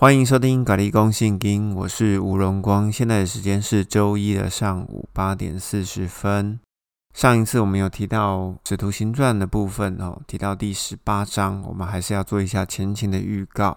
欢迎收听咖喱公信经，我是吴荣光。现在的时间是周一的上午8点40分。上一次我们有提到使徒行传的部分，提到第18章，我们还是要做一下前情的预告。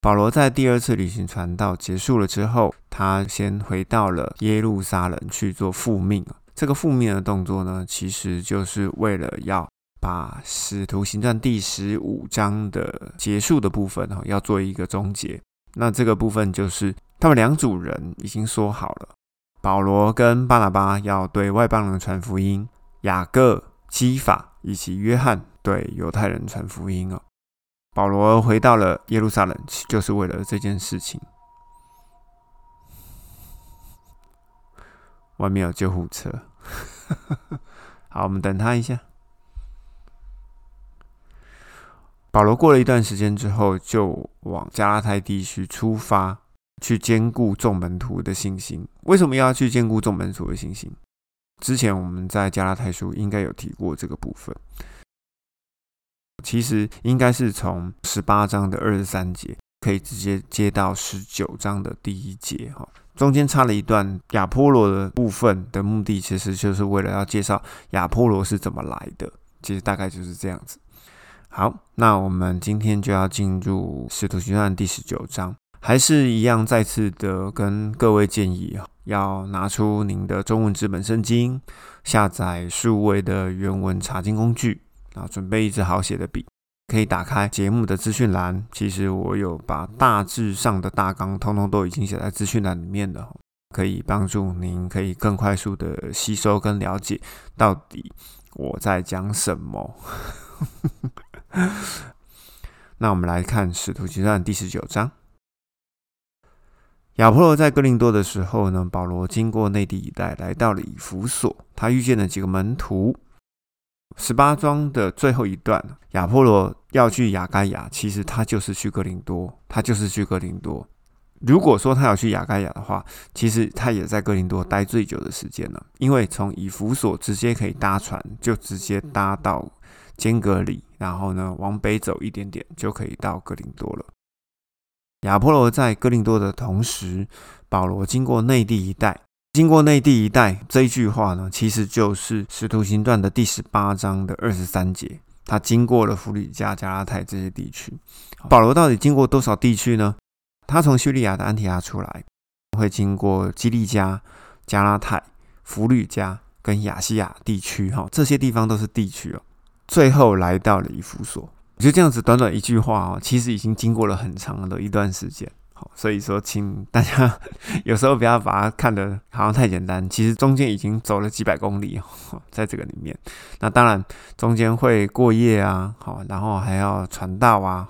保罗在第2次旅行传道结束了之后，他先回到了耶路撒冷去做复命。这个复命的动作呢，其实就是为了要把使徒行传第15章的结束的部分要做一个终结。那这个部分就是他们两组人已经说好了，保罗跟巴拿巴要对外邦人传福音，雅各、基法以及约翰对犹太人传福音。保罗回到了耶路撒冷就是为了这件事情。外面有救护车好，我们等他一下。保罗过了一段时间之后，就往加拉太地区出发，去兼顾众门徒的信心。为什么要去兼顾众门徒的信心？之前我们在加拉太书应该有提过这个部分。其实应该是从18章的23节可以直接接到19章的第一节，中间插了一段亚波罗的部分的目的，其实就是为了要介绍亚波罗是怎么来的，其实大概就是这样子。好，那我们今天就要进入使徒行传第19章，还是一样再次的跟各位建议，要拿出您的中文纸本圣经，下载数位的原文查经工具，然后准备一支好写的笔，可以打开节目的资讯栏，其实我有把大致上的大纲通通都已经写在资讯栏里面了，可以帮助您可以更快速的吸收跟了解到底我在讲什么那我们来看使徒行传第19章。亚波罗在哥林多的时候呢，保罗经过内地一带来到了以弗所，他遇见了几个门徒。18章的最后一段，亚波罗要去亚该亚，其实他就是去哥林多，如果说他要去亚该亚的话，其实他也在哥林多待最久的时间了，因为从以弗所直接可以搭船，就直接搭到间隔里，然后呢往北走一点点就可以到哥林多了。亚波罗在哥林多的同时，保罗经过内地一带。这一句话呢，其实就是使徒行传的第18章的23节，他经过了弗里加、加拉太这些地区。保罗到底经过多少地区呢？他从叙利亚的安提阿出来，会经过基利加、加拉太、弗里加跟亚细亚地区，这些地方都是地区哦。最后来到了以弗所。就这样子短短一句话，其实已经经过了很长的一段时间，所以说请大家有时候不要把它看得好像太简单，其实中间已经走了几百公里在这个里面。那当然中间会过夜啊，然后还要传道啊。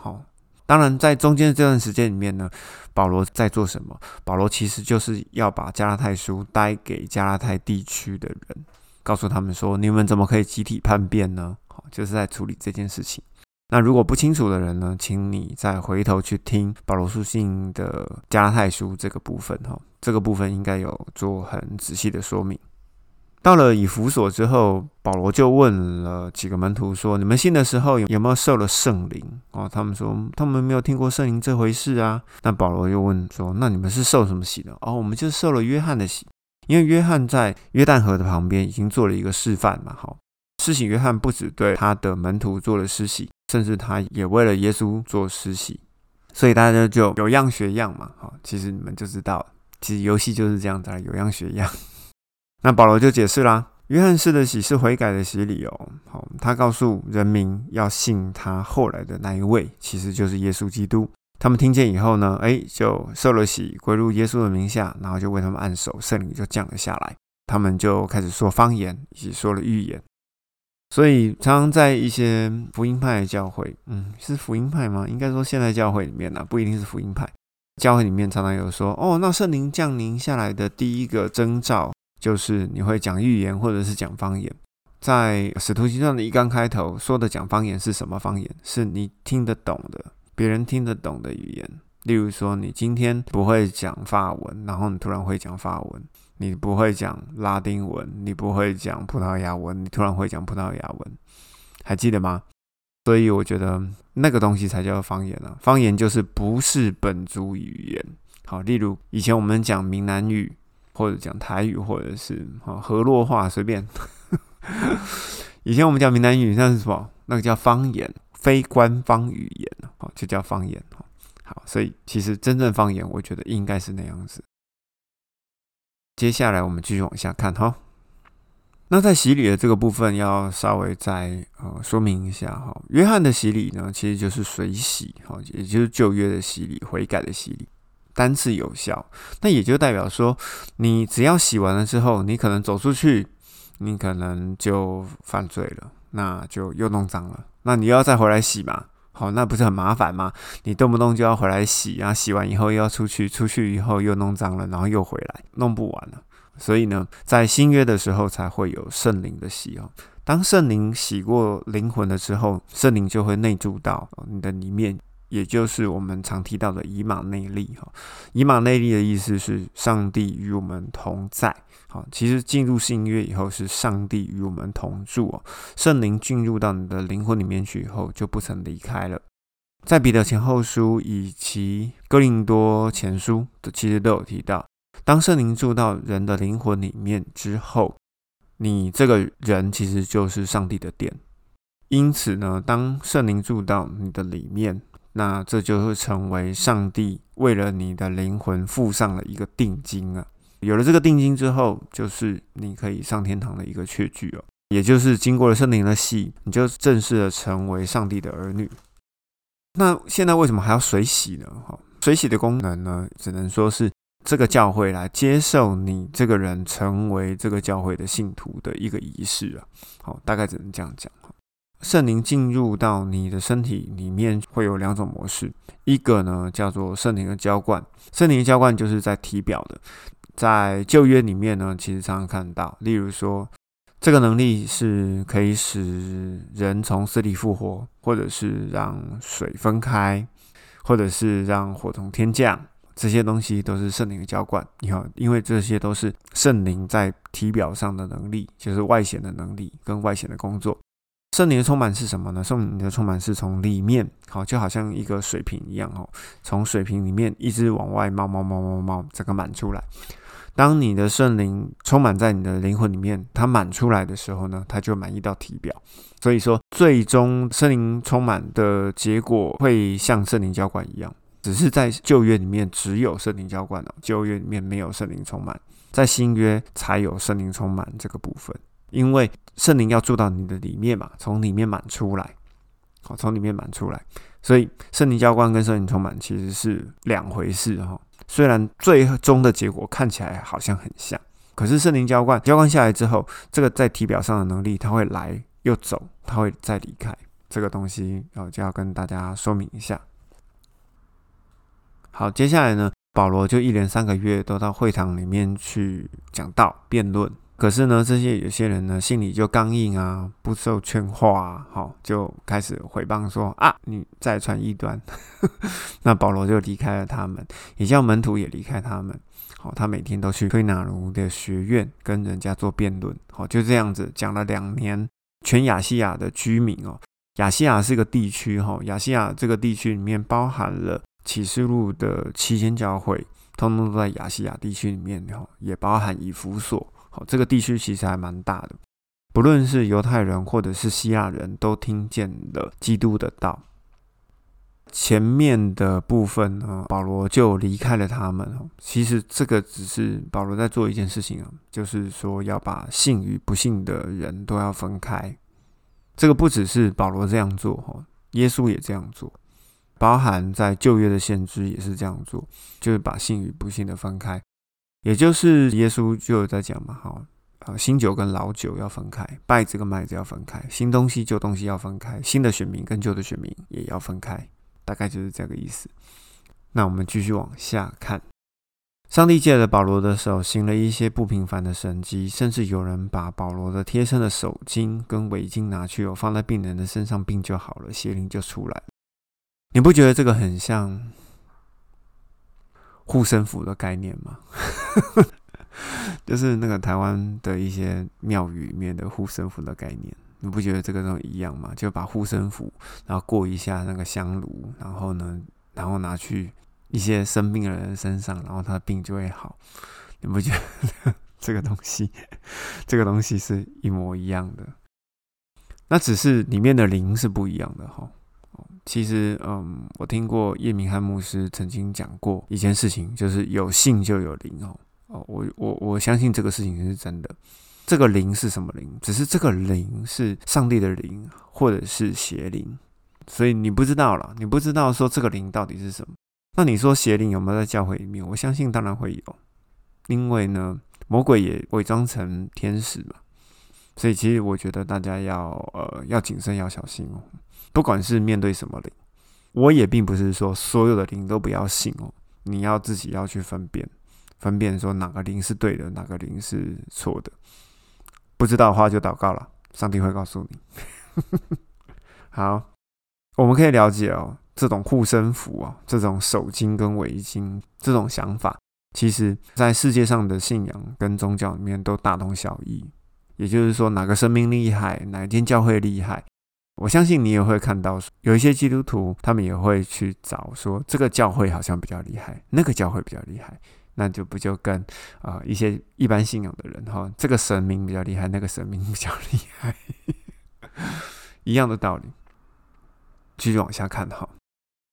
当然在中间这段时间里面呢，保罗在做什么？保罗其实就是要把加拉太书带给加拉太地区的人，告诉他们说，你们怎么可以集体叛变呢？就是在处理这件事情。那如果不清楚的人呢，请你再回头去听保罗书信的加拉太书这个部分，这个部分应该有做很仔细的说明。到了以弗所之后，保罗就问了几个门徒说，你们信的时候有没有受了圣灵？他们说他们没有听过圣灵这回事啊。那保罗又问说，那你们是受什么洗的？我们就受了约翰的洗，因为约翰在约旦河的旁边已经做了一个示范嘛。施洗约翰不只对他的门徒做了施洗，甚至他也为了耶稣做施洗，所以大家就有样学样嘛。其实你们就知道，其实游戏就是这样子，有样学样。那保罗就解释啦，约翰式的洗是悔改的洗礼哦，他告诉人民要信他后来的那一位，其实就是耶稣基督。他们听见以后呢，就受了洗，归入耶稣的名下，然后就为他们按手，圣灵就降了下来，他们就开始说方言，以及说了预言。所以常常在一些福音派的教会，是福音派吗？应该说现代教会里面不一定是福音派。教会里面常常有说，那圣灵降临下来的第一个征兆就是你会讲预言或者是讲方言。在使徒行传的一刚开头说的讲方言是什么方言？是你听得懂的，别人听得懂的语言。例如说，你今天不会讲法文，然后你突然会讲法文。你不会讲拉丁文，你不会讲葡萄牙文，你突然会讲葡萄牙文，还记得吗？所以我觉得那个东西才叫方言啊，方言就是不是本族语言。好，例如以前我们讲闽南语，或者讲台语，或者是河洛话，随便。以前我们讲闽南语，那是什么？那个叫方言，非官方语言，就叫方言。好，所以其实真正方言，我觉得应该是那样子。接下来我们继续往下看哈。那在洗礼的这个部分要稍微再说明一下哈。约翰的洗礼呢，其实就是水洗哈，也就是旧约的洗礼、悔改的洗礼，单次有效。那也就代表说，你只要洗完了之后，你可能走出去，你可能就犯罪了，那就又弄脏了，那你又要再回来洗嘛。好，那不是很麻烦吗？你动不动就要回来洗，然后洗完以后又要出去，出去以后又弄脏了，然后又回来，弄不完了。所以呢，在新约的时候才会有圣灵的洗哦。当圣灵洗过灵魂的时候，圣灵就会内住到你的里面，也就是我们常提到的以马内利哦。以马内利的意思是上帝与我们同在。好，其实进入新约以后是上帝与我们同住哦。圣灵进入到你的灵魂里面去以后，就不曾离开了。在彼得前后书以及哥林多前书，其实都有提到。当圣灵住到人的灵魂里面之后，你这个人其实就是上帝的殿。因此呢，当圣灵住到你的里面，那这就会成为上帝为了你的灵魂付上了一个定金啊。有了这个定金之后，就是你可以上天堂的一个确据哦。也就是经过了圣灵的洗，你就正式的成为上帝的儿女。那现在为什么还要水洗呢？水洗的功能呢，只能说是这个教会来接受你这个人成为这个教会的信徒的一个仪式啊。好，大概只能这样讲。圣灵进入到你的身体里面会有两种模式，一个呢叫做圣灵的浇灌，圣灵的浇灌就是在体表的，在旧约里面呢其实常常看到，例如说这个能力是可以使人从死里复活，或者是让水分开，或者是让火从天降，这些东西都是圣灵的浇灌，因为这些都是圣灵在体表上的能力，就是外显的能力跟外显的工作。圣灵的充满是什么呢？圣灵的充满是从里面，好，就好像一个水瓶一样，从水瓶里面一直往外冒冒冒冒冒，整个满出来。当你的圣灵充满在你的灵魂里面，它满出来的时候呢，它就满溢到体表。所以说，最终圣灵充满的结果会像圣灵浇灌一样。只是在旧约里面只有圣灵浇灌，旧约里面没有圣灵充满，在新约才有圣灵充满这个部分，因为圣灵要住到你的里面嘛，从里面满出来，好，从里面满出来，所以圣灵浇灌跟圣灵充满其实是两回事哈。虽然最终的结果看起来好像很像，可是圣灵浇灌下来之后，这个在体表上的能力，它会来又走，它会再离开，这个东西就要跟大家说明一下。好，接下来呢，保罗就一连3个月都到会堂里面去讲道、辩论。可是呢，这些有些人呢，心里就刚硬啊，不受劝化啊，好，就开始毁谤说啊，你再传异端。那保罗就离开了他们，也叫门徒也离开他们。好，他每天都去推拿奴的学院跟人家做辩论。好，就这样子讲了2年，全亚细亚的居民哦，亚细亚是个地区哈，亚细亚这个地区里面包含了。启示录的7间教会通通都在亚细亚地区里面，也包含以弗所，这个地区其实还蛮大的，不论是犹太人或者是希腊人都听见了基督的道。前面的部分呢，保罗就离开了他们。其实这个只是保罗在做一件事情，就是说要把信与不信的人都要分开。这个不只是保罗这样做，耶稣也这样做，包含在旧约的先知也是这样做，就是把信与不信的分开，也就是耶稣就有在讲嘛，好，新酒跟老酒要分开，稗子跟麦子要分开，新东西旧东西要分开，新的选民跟旧的选民也要分开，大概就是这个意思。那我们继续往下看，上帝借着保罗的手行了一些不平凡的神迹，甚至有人把保罗的贴身的手巾跟围巾拿去放在病人的身上，病就好了，邪灵就出来了。你不觉得这个很像护身符的概念吗？就是那个台湾的一些庙宇里面的护身符的概念，你不觉得这个都一样吗？就把护身符，然后过一下那个香炉，然后呢，然后拿去一些生病的人身上，然后他的病就会好。你不觉得这个东西是一模一样的？那只是里面的灵是不一样的哈。其实，我听过叶明翰牧师曾经讲过一件事情，就是有信就有灵哦。我相信这个事情是真的。这个灵是什么灵？只是这个灵是上帝的灵，或者是邪灵，所以你不知道啦，你不知道说这个灵到底是什么。那你说邪灵有没有在教会里面？我相信当然会有，因为呢，魔鬼也伪装成天使嘛。所以其实我觉得大家要谨慎，要小心哦。不管是面对什么灵，我也并不是说所有的灵都不要信哦，你要自己要去分辨说哪个灵是对的，哪个灵是错的。不知道的话就祷告了，上帝会告诉你。好，我们可以了解哦，这种护身符哦，这种手巾跟围巾这种想法，其实在世界上的信仰跟宗教里面都大同小异。也就是说，哪个生命厉害，哪一间教会厉害，我相信你也会看到，有一些基督徒他们也会去找说这个教会好像比较厉害，那个教会比较厉害，那就不就跟一些一般信仰的人哈，这个神明比较厉害，那个神明比较厉害，一样的道理。继续往下看哈，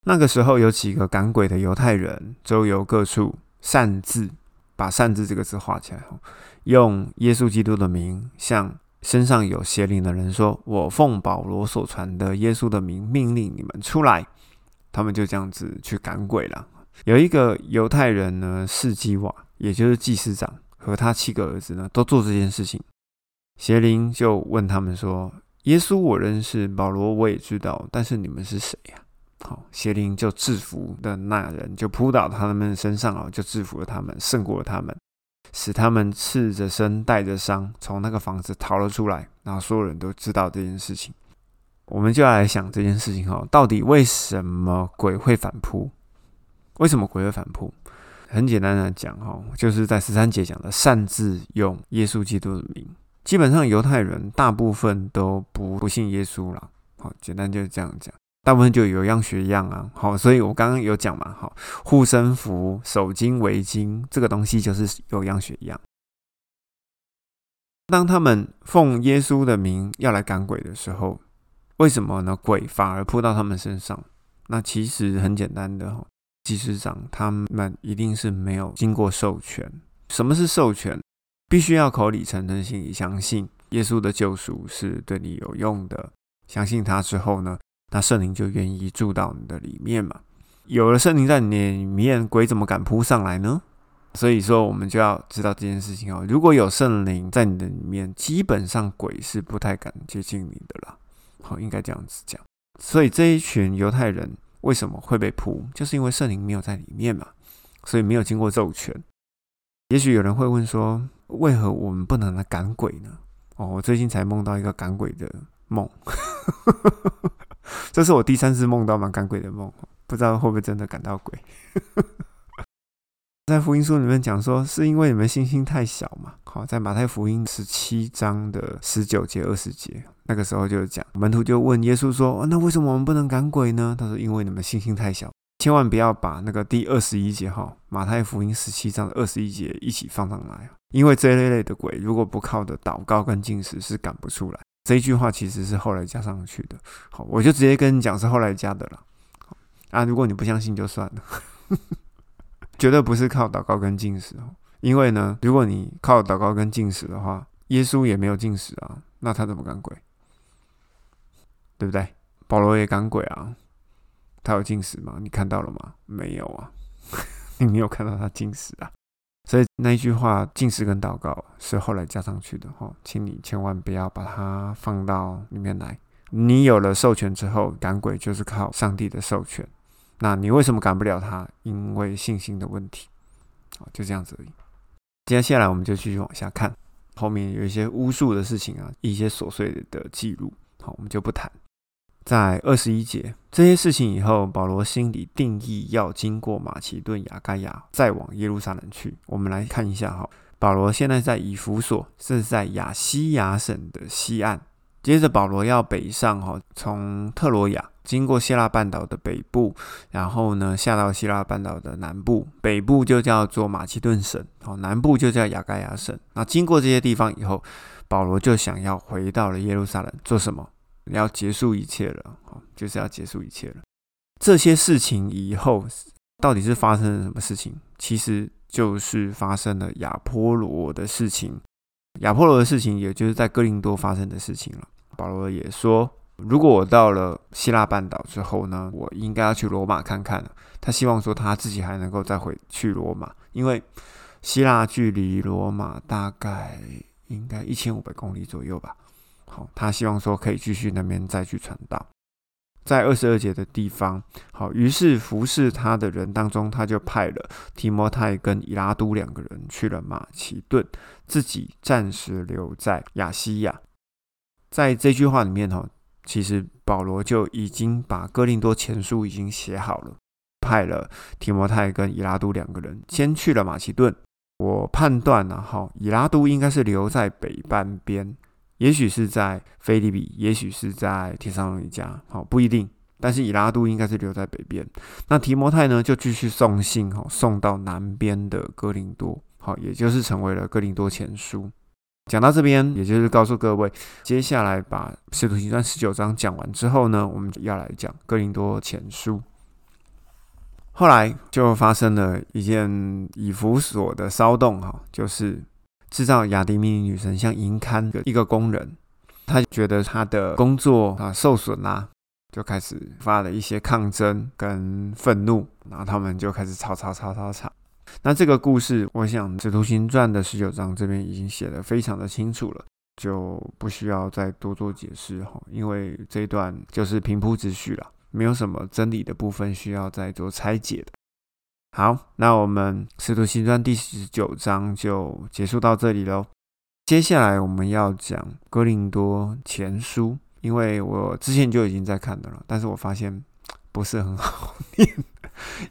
那个时候有几个赶鬼的犹太人周游各处，擅自把擅自这个字画起来哈，用耶稣基督的名向身上有邪灵的人说：“我奉保罗所传的耶稣的名命令你们出来。”他们就这样子去赶鬼了。有一个犹太人呢，士基瓦，也就是祭司长和他7个儿子呢，都做这件事情。邪灵就问他们说：“耶稣我认识，保罗我也知道，但是你们是谁呀？”好，邪灵就制服的那人，就扑倒他们身上哦，就制服了他们，胜过了他们。使他们赤着身带着伤从那个房子逃了出来，然后所有人都知道这件事情。我们就来想这件事情哦，到底为什么鬼会反扑？为什么鬼会反扑？很简单的讲哦，就是在13节讲的擅自用耶稣基督的名。基本上犹太人大部分都不信耶稣啦，好，简单就是这样讲。大部分就有样学样啊，好，所以我刚刚有讲嘛，好，护身符、手巾、围巾这个东西就是有样学样。当他们奉耶稣的名要来赶鬼的时候，为什么呢？鬼反而扑到他们身上？那其实很简单的，祭司长他们一定是没有经过授权。什么是授权？必须要口里承认，心里相信耶稣的救赎是对你有用的。相信他之后呢？那圣灵就愿意住到你的里面嘛，有了圣灵在你里面，鬼怎么敢扑上来呢？所以说我们就要知道这件事情哦。如果有圣灵在你的里面，基本上鬼是不太敢接近你的啦。好，应该这样子讲。所以这一群犹太人为什么会被扑，就是因为圣灵没有在里面嘛，所以没有经过授权。也许有人会问说，为何我们不能来赶鬼呢？哦，我最近才梦到一个赶鬼的梦。这是我第3次梦到蛮赶鬼的梦，不知道会不会真的赶到鬼。在福音书里面讲说，是因为你们信心太小嘛。好，在马太福音17章的19节、20节，那个时候就讲，门徒就问耶稣说，那为什么我们不能赶鬼呢？他说，因为你们信心太小。千万不要把那个第21节马太福音17章的21节一起放上来，因为这一类的鬼如果不靠的祷告跟禁食是赶不出来。这一句话其实是后来加上去的，好，我就直接跟你讲是后来加的了。啊，如果你不相信就算了，绝对不是靠祷告跟禁食哦。因为呢，如果你靠祷告跟禁食的话，耶稣也没有禁食啊，那他怎么赶鬼？对不对？保罗也赶鬼啊，他有禁食吗？你看到了吗？没有啊，你没有看到他禁食啊。所以那一句话禁食跟祷告是后来加上去的，请你千万不要把它放到里面来。你有了授权之后，赶鬼就是靠上帝的授权。那你为什么赶不了它？因为信心的问题。就这样子而已。接下来我们就继续往下看，后面有一些巫术的事情啊，一些琐碎的记录，好，我们就不谈。在21节，这些事情以后，保罗心里定义要经过马其顿、雅该亚，再往耶路撒冷去。我们来看一下，保罗现在在以弗所，这是在亚西亚省的西岸，接着保罗要北上从特罗亚经过希腊半岛的北部，然后呢下到希腊半岛的南部，北部就叫做马其顿省，南部就叫亚该亚省。那经过这些地方以后，保罗就想要回到了耶路撒冷，做什么？要结束一切了，就是要结束一切了。这些事情以后到底是发生了什么事情？其实就是发生了亚波罗的事情。亚波罗的事情也就是在哥林多发生的事情了。保罗也说，如果我到了希腊半岛之后呢，我应该要去罗马看看了。他希望说他自己还能够再回去罗马，因为希腊距离罗马大概应该1500公里左右吧。好，他希望说可以继续那边再去传道。在22节的地方，好，于是服侍他的人当中，他就派了提摩太跟以拉都两个人去了马其顿，自己暂时留在亚细亚。在这句话里面，其实保罗就已经把哥林多前书已经写好了，派了提摩太跟以拉都两个人先去了马其顿。我判断以拉都应该是留在北半边，也许是在腓立比，也许是在帖撒罗尼迦，不一定，但是以拉都应该是留在北边。那提摩太呢，就继续送信，送到南边的哥林多，也就是成为了哥林多前书。讲到这边，也就是告诉各位，接下来把使徒行传19章讲完之后呢，我们要来讲哥林多前书。后来就发生了一件以弗所的骚动，就是制造雅迪米女神像银龛的一个工人，他觉得他的工作受损啦，就开始发了一些抗争跟愤怒，然后他们就开始吵。那这个故事，我想《使徒行传》的19章这边已经写得非常的清楚了，就不需要再多做解释，因为这一段就是平铺直叙了，没有什么真理的部分需要再做拆解的。好，那我们《使徒行传》第19章就结束到这里咯。接下来我们要讲哥林多前书，因为我之前就已经在看的了，但是我发现不是很好念，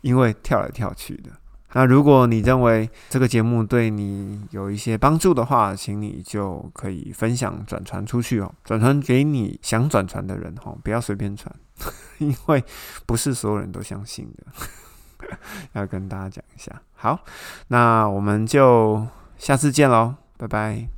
因为跳来跳去的。那如果你认为这个节目对你有一些帮助的话，请你就可以分享转传出去哦，转传给你想转传的人哦，不要随便传，因为不是所有人都相信的。要跟大家讲一下。好，那我们就下次见咯，拜拜。